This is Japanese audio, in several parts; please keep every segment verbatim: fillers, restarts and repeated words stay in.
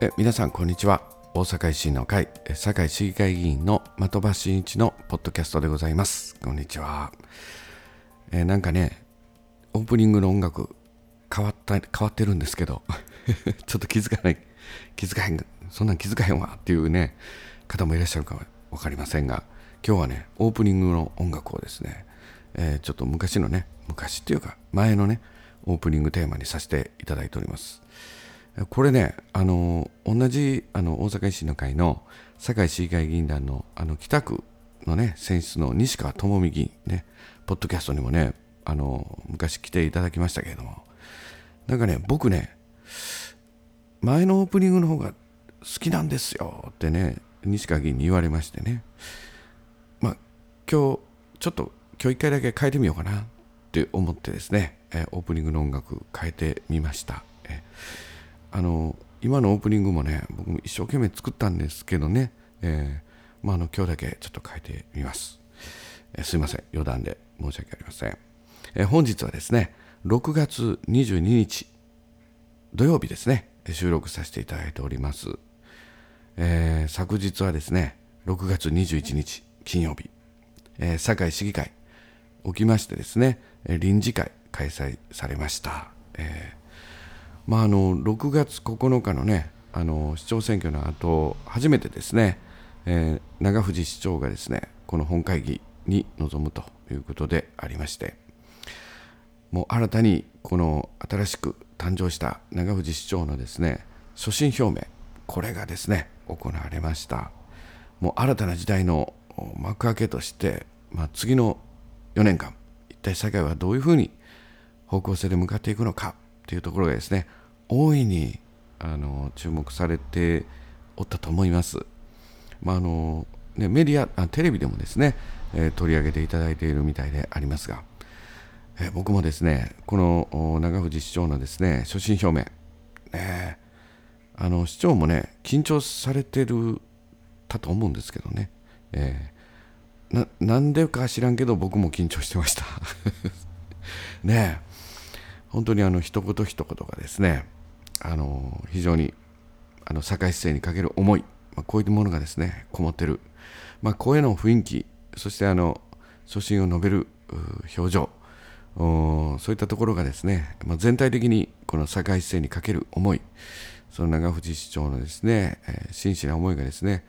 え皆さんこんにちは。大阪維新の会堺市議会議員の的場真一のポッドキャストでございます。こんにちは。えなんかね、オープニングの音楽変わった変わってるんですけどちょっと気づかない気づかへんそんなん気づかへんわっていうね方もいらっしゃるか分かりませんが、今日はねオープニングの音楽をですね、えー、ちょっと昔のね昔っていうか前のねオープニングテーマにさせていただいております。これね、あの同じあの大阪維新の会の堺市議会議員団のあの北区のね選出の西川智美議員ね、ポッドキャストにもねあの昔来ていただきましたけれども、なんかね僕ね前のオープニングの方が好きなんですよってね西川議員に言われましてね、まあ今日ちょっと今日一回だけ変えてみようかなって思ってですね、えオープニングの音楽変えてみました。えあの今のオープニングもね僕も一生懸命作ったんですけどね、えー、まああの今日だけちょっと変えてみます。えすいません、余談で申し訳ありません。え本日はですねろくがつにじゅうににち土曜日ですね、収録させていただいております。えー、昨日はですねろくがつにじゅういちにち金曜日、えー、堺市議会起きましてですね臨時会開催されました。えー、まああのろくがつここのかのねあの市長選挙の後初めてですね、えー、永藤市長がですねこの本会議に臨むということでありまして、もう新たにこの新しく誕生した永藤市長のですね所信表明、これがですね行われました。もう新たな時代の幕開けとして、まあ、次のよねんかん一体社会はどういうふうに方向性で向かっていくのかというところがですね大いにあの注目されておったと思います。まああのね、メディアテレビでもですね、えー、取り上げていただいているみたいでありますが、えー、僕もですねこの永藤市長のですね所信表明、ね、あの市長もね緊張されてるたと思うんですけどね、えー、な, なんでか知らんけど僕も緊張してましたねえ本当にあの一言一言がですねあの非常にあの堺市政にかける思い、まあ、こういったものがですねこもってる、まあ、声の雰囲気、そしてあの所信を述べる表情、そういったところがですね、まあ、全体的にこの堺市政にかける思い、その永藤市長のですね、えー、真摯な思いがですね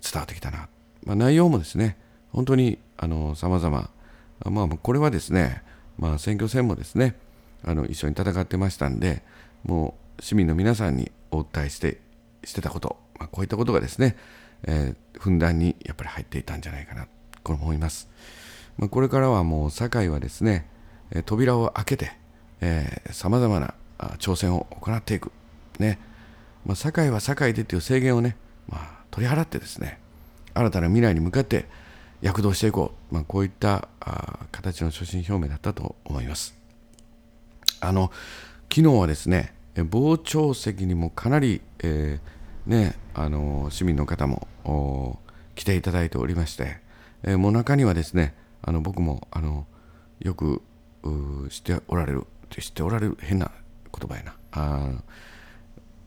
伝わってきたな、まあ、内容もですね本当にあの様々、まあ、これはですね、まあ、選挙戦もですねあの一緒に戦ってましたんで、もう市民の皆さんにお訴えしてしてたこと、まあ、こういったことがですね、えー、ふんだんにやっぱり入っていたんじゃないかなと思います。まあ、これからはもう堺はですね扉を開けて、えー、様々な挑戦を行っていく、ねまあ、堺は堺でという制限をね、まあ、取り払ってですね新たな未来に向かって躍動していこう、まあ、こういった形の所信表明だったと思います。あの昨日はですね傍聴席にもかなり、えーね、あの市民の方も来ていただいておりまして、えー、もう中にはですねあの僕もあのよく知っておられる知っておられる変な言葉やなあ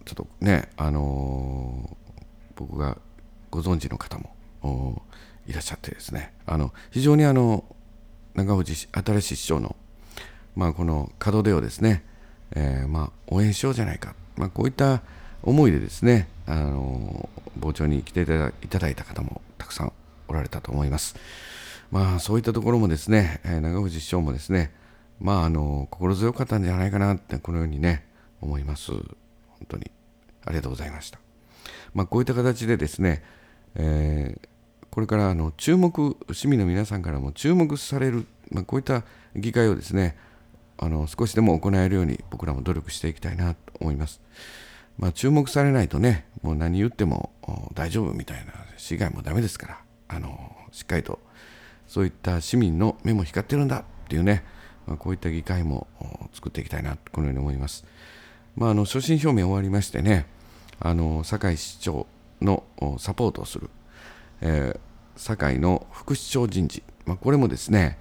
ちょっとねあのー、僕がご存知の方もいらっしゃってですねあの非常にあの永藤新しい市長のまあ、この門出をですね、えー、まあ応援しようじゃないか、まあ、こういった思いでですね、あのー、傍聴に来ていただいた方もたくさんおられたと思います。まあ、そういったところもですね、えー、永藤市長もですね、まああのー、心強かったんじゃないかなってこのようにね思います。本当にありがとうございました。まあ、こういった形でですね、えー、これからあの注目市民の皆さんからも注目される、まあ、こういった議会をですねあの少しでも行えるように僕らも努力していきたいなと思います。まあ、注目されないとねもう何言っても大丈夫みたいな市外もダメですから、あのしっかりとそういった市民の目も光ってるんだっていうね、まあ、こういった議会も作っていきたいなとこのように思います。まあ、あの所信表明終わりましてねあの堺市長のサポートをする、えー、堺の副市長人事、まあ、これもですね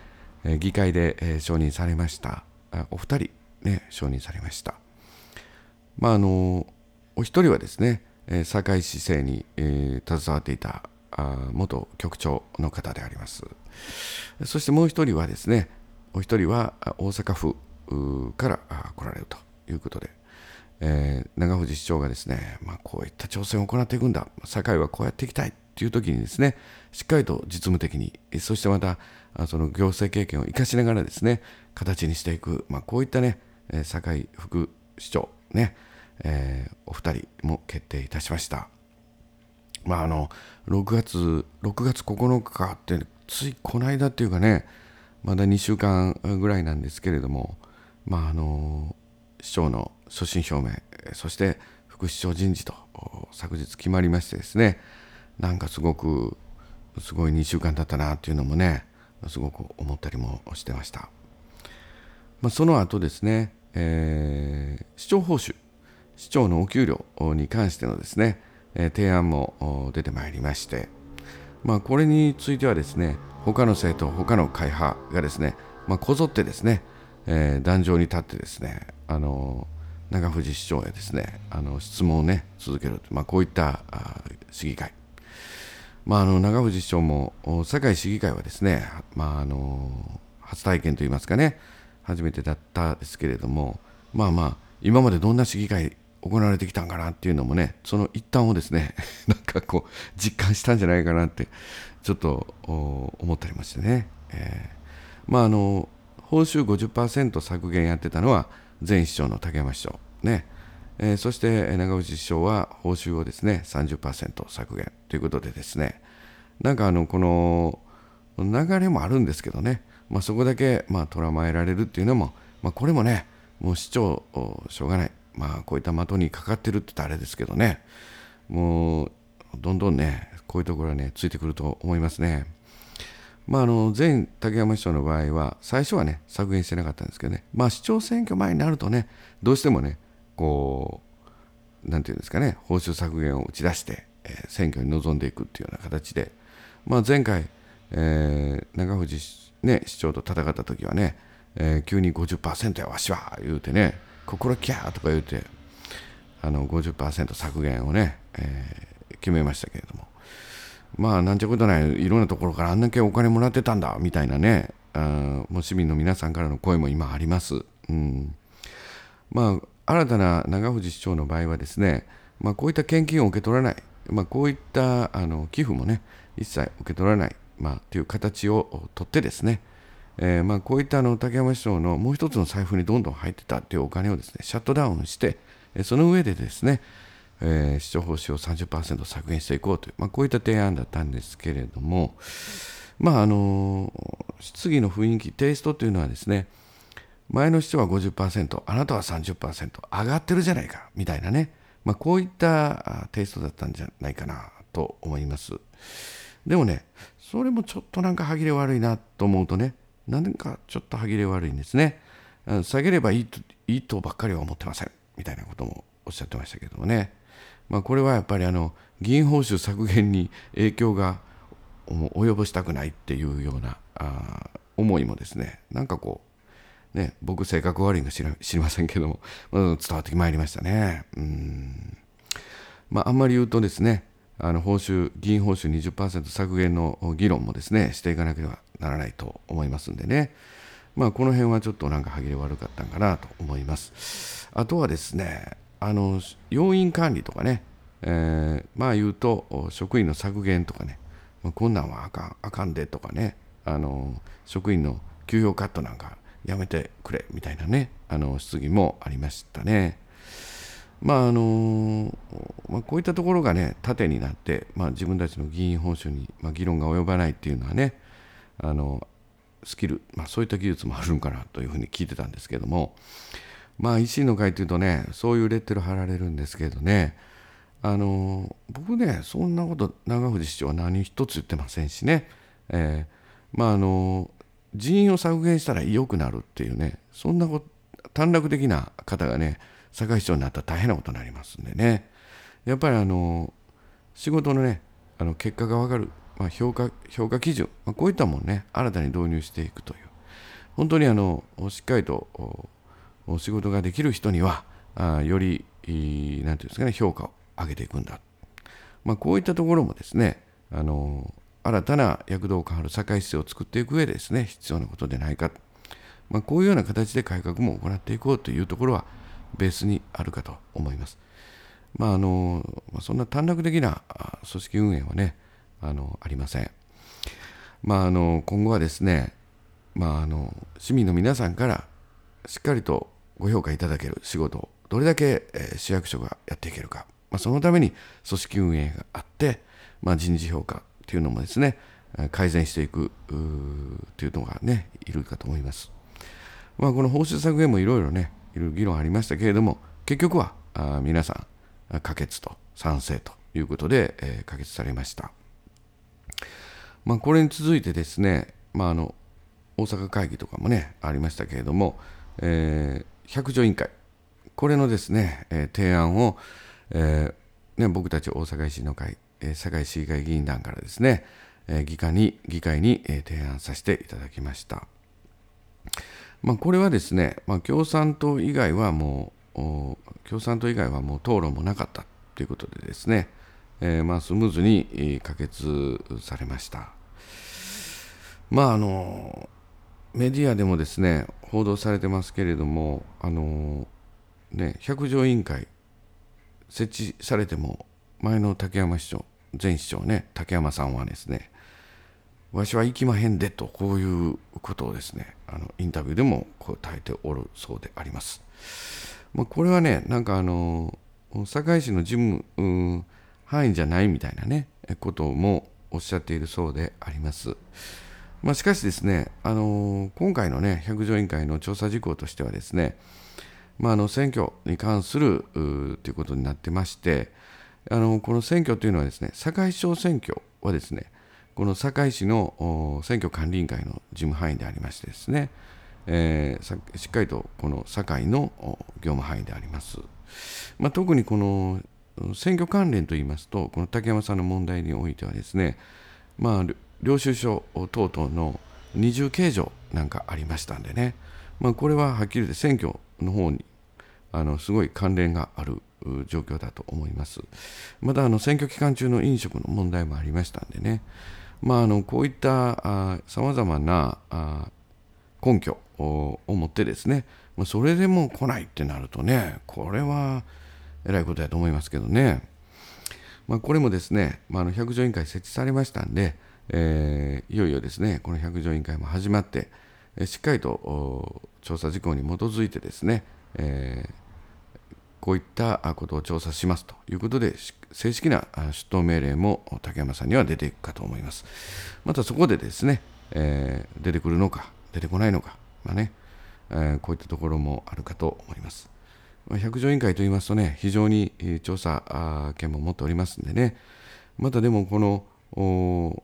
議会で承認されました。お二人、ね、承認されました。まああのお一人はですね、堺市政に、えー、携わっていた元局長の方であります。そしてもう一人はですね、お一人は大阪府から来られるということで、えー、長藤市長がですね、まあ、こういった挑戦を行っていくんだ、堺はこうやっていきたいという時にですね、しっかりと実務的に、そしてまたその行政経験を生かしながらですね、形にしていく、まあ、こういったね、堺副市長ね、えー、お二人も決定いたしました。まあ、あのろくがつここのかってついこの間っていうかね、まだにしゅうかんぐらいなんですけれども、まあ、あの市長の所信表明、そして副市長人事と昨日決まりましてですね、なんかすごくすごいにしゅうかんだったなっていうのもね、すごく思ったりもしてました。まあ、その後ですね、えー、市長報酬、市長のお給料に関してのですね、えー、提案も出てまいりまして、まあ、これについてはですね、他の政党、他の会派がですね、まあ、こぞってですね、えー、壇上に立ってですね、あのー、長藤市長へですね、あの質問をね続ける、まあ、こういった市議会、まあ、あの長藤市長も堺市議会はですね、まあ、あのー、初体験といいますかね、初めてだったですけれども、まあまあ今までどんな市議会行われてきたんかなっていうのもね、その一端をですね、なんかこう実感したんじゃないかなってちょっと思ったりましてね、えー、まああの報酬 ごじゅっパーセント 削減やってたのは前市長の竹山市長ね、えー、そして長内市長は報酬をですね さんじゅっパーセント 削減ということでですね、なんかあのこの流れもあるんですけどね、まあ、そこだけまあ捉まえられるっていうのも、まあ、これもね、もう市長しょうがない、まあ、こういった的にかかってるって言ったらあれですけどね、もうどんどんね、こういうところはねついてくると思いますね。まあ、あの前竹山市長の場合は最初はね削減してなかったんですけどね、まあ、市長選挙前になるとね、どうしてもね、こうなんていうんですかね、報酬削減を打ち出して、えー、選挙に臨んでいくっていうような形で、まあ、前回、えー、長藤ね市長と戦った時はね、えー、急に ごじゅっパーセント やわしは言うてね、心キャーとか言うて、あの ごじゅっパーセント 削減をね、えー、決めましたけれども、まあなんちゃことない、いろんなところからあんだけお金もらってたんだみたいなね、あもう市民の皆さんからの声も今あります。うん、まあ新たな長藤市長の場合はですね、まあ、こういった献金を受け取らない、まあ、こういったあの寄付もね一切受け取らない、まあ、という形をとってですね、えーまあ、こういったあの竹山市長のもう一つの財布にどんどん入ってたっていうお金をですねシャットダウンして、その上でですね、えー、市長報酬を さんじゅっパーセント 削減していこうという、まあ、こういった提案だったんですけれども、まああのー、質疑の雰囲気、テイストというのはですね、前の市長は ごじゅっパーセント、 あなたは さんじゅっパーセント 上がってるじゃないかみたいなね、まあ、こういったテイストだったんじゃないかなと思います。でもね、それもちょっとなんか歯切れ悪いなと思うとね、なんかちょっと歯切れ悪いんですね。下げればいいと、いいとばっかりは思ってませんみたいなこともおっしゃってましたけどもね、まあ、これはやっぱりあの議員報酬削減に影響が及ぼしたくないっていうようなあ思いもですね、なんかこう、ね、僕性格悪いの知ら、知りませんけども、まあ、伝わってまいりましたね。うーん、まあ、あんまり言うとですね、あの報酬、議員報酬 にじゅっパーセント 削減の議論もですねしていかなければならないと思いますんでね、まあ、この辺はちょっとなんか歯切れ悪かったんかなと思います。あとはですね、あの要員管理とかね、えー、まあ言うと職員の削減とかね、まあ、こんなんはあかん、あかんでとかね、あの職員の給与カットなんかやめてくれみたいなね、あの質疑もありましたね。まああのまあ、こういったところがね盾になって、まあ、自分たちの議員報酬に、まあ、議論が及ばないっていうのはね、あのスキル、まあ、そういった技術もあるんかなというふうに聞いてたんですけども、まあ、維新の会というとね、そういうレッテル貼られるんですけどね、あの僕ね、そんなこと長藤市長は何一つ言ってませんしね、えーまあ、あの人員を削減したら良くなるっていうね、そんなこと短絡的な方がね堺市長になったら大変なことになりますんでね、やっぱりあの仕事のね、あの結果が分かる、まあ、評価、評価基準、まあ、こういったものね新たに導入していくという、本当にあのしっかりとお仕事ができる人にはあよりなんていうんですかね、評価を上げていくんだ。まあ、こういったところもですね、あの新たな躍動感ある社会姿勢を作っていく上でですね、必要なことでないか、まあ、こういうような形で改革も行っていこうというところはベースにあるかと思います。まあ、あのそんな短絡的な組織運営はね、あのありません。まあ、あの今後はですね、まあ、あの市民の皆さんからしっかりとご評価いただける仕事をどれだけ市役所がやっていけるか、まあ、そのために組織運営があって、まあ、人事評価というのもですね、改善していくというのがね、いるかと思います。まあ、この報酬削減もいろいろね、いろいろ議論ありましたけれども、結局は皆さん可決と賛成ということで、えー、可決されました。まあ、これに続いてですね、まあ、あの大阪会議とかもねありましたけれども、えー、百条委員会、これのですね、えー、提案を、えーね、僕たち大阪維新の会、えー、堺市議会議員団からですね、えー、議会に、議会に、えー、提案させていただきました。まあ、これはですね、まあ、共産党以外はもう共産党以外はもう討論もなかったということでですね、えー、まあスムーズに可決されました。まああのメディアでもですね報道されてますけれども、あのね百条委員会設置されても、前の竹山市長前市長ね竹山さんはですね、わしは行きまへんでと、こういうことをですねあのインタビューでも答えておるそうであります。まあ、これはねなんかあの堺市の事務、うん範囲じゃないみたいなねこともおっしゃっているそうであります。まあ、しかしですね、あの今回のね百条委員会の調査事項としてはですね、まあ、あの選挙に関するということになってまして、あのこの選挙というのはですね、堺市長選挙はですねこの堺市の選挙管理委員会の事務範囲でありましてですね、えー、しっかりとこの堺の業務範囲であります。まあ、特にこの選挙関連といいますと、この竹山さんの問題においてはですね、まあ、領収書等々の二重計上なんかありましたんでね、まあ、これははっきり言って選挙の方にあのすごい関連がある状況だと思います。またあの選挙期間中の飲食の問題もありましたんでね、まあ、あのこういったさまざまなあ根拠を持ってですね、まあ、それでも来ないってなるとね、これはえらいことだと思いますけどね。まあ、これもですね、まあ、あの百条委員会設置されましたんで、えー、いよいよですねこの百条委員会も始まって、えー、しっかりと調査事項に基づいてですね、えー、こういったことを調査しますということで、正式な出頭命令も竹山さんには出ていくかと思います。またそこでですね、えー、出てくるのか出てこないのか、まあねえー、こういったところもあるかと思います。百条委員会といいますとね、非常に調査権も持っておりますんでね、またでもこの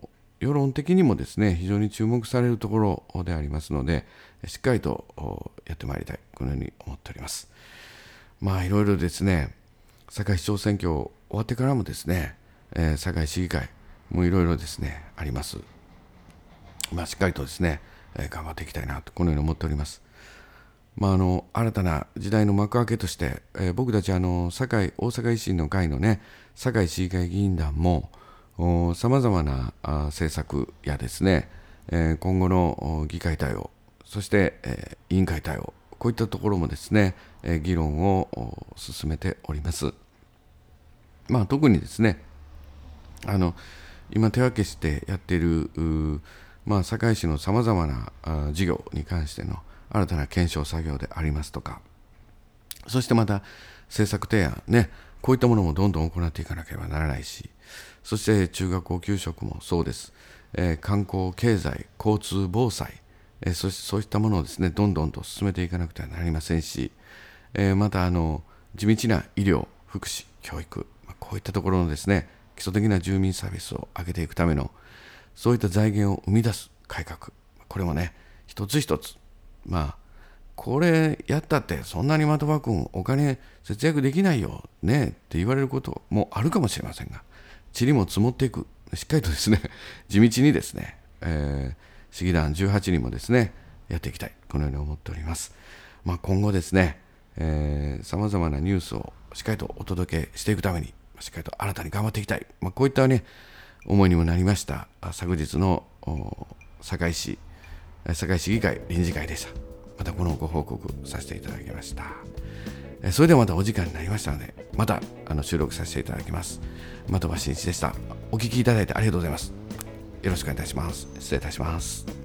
世論的にもですね、非常に注目されるところでありますので、しっかりとやってまいりたい、このように思っております。まあいろいろですね、堺市長選挙終わってからもですね、堺市議会もいろいろですね、あります。まあしっかりとですね、頑張っていきたいなと、このように思っております。まあ、あの新たな時代の幕開けとして、えー、僕たちあの堺大阪維新の会のね堺市議会議員団もさまざまなあ政策やですね、えー、今後の議会対応、そして、えー、委員会対応、こういったところもですね、えー、議論を進めております。まあ、特にですねあの今手分けしてやっている、まあ、堺市のさまざまなあ事業に関しての新たな検証作業でありますとか、そしてまた政策提案ね、こういったものもどんどん行っていかなければならないし、そして中学校給食もそうです、えー、観光経済交通防災、えー、そしてそういったものをですねどんどんと進めていかなくてはなりませんし、えー、またあの地道な医療福祉教育、こういったところのですね基礎的な住民サービスを上げていくためのそういった財源を生み出す改革、これもね一つ一つ、まあ、これやったってそんなに的場君お金節約できないよねって言われることもあるかもしれませんが、塵も積もっていく、しっかりとですね地道にですね、えー、市議団じゅうはちにんもですねやっていきたい、このように思っております。まあ、今後ですねさまざまなニュースをしっかりとお届けしていくために、しっかりと新たに頑張っていきたい、まあ、こういったね思いにもなりました昨日の堺市堺市議会臨時会でした。またこのご報告させていただきました。それではまたお時間になりましたので、またあの収録させていただきます。的場真一でした。お聞きいただいてありがとうございます。よろしくお願いいたします。失礼いたします。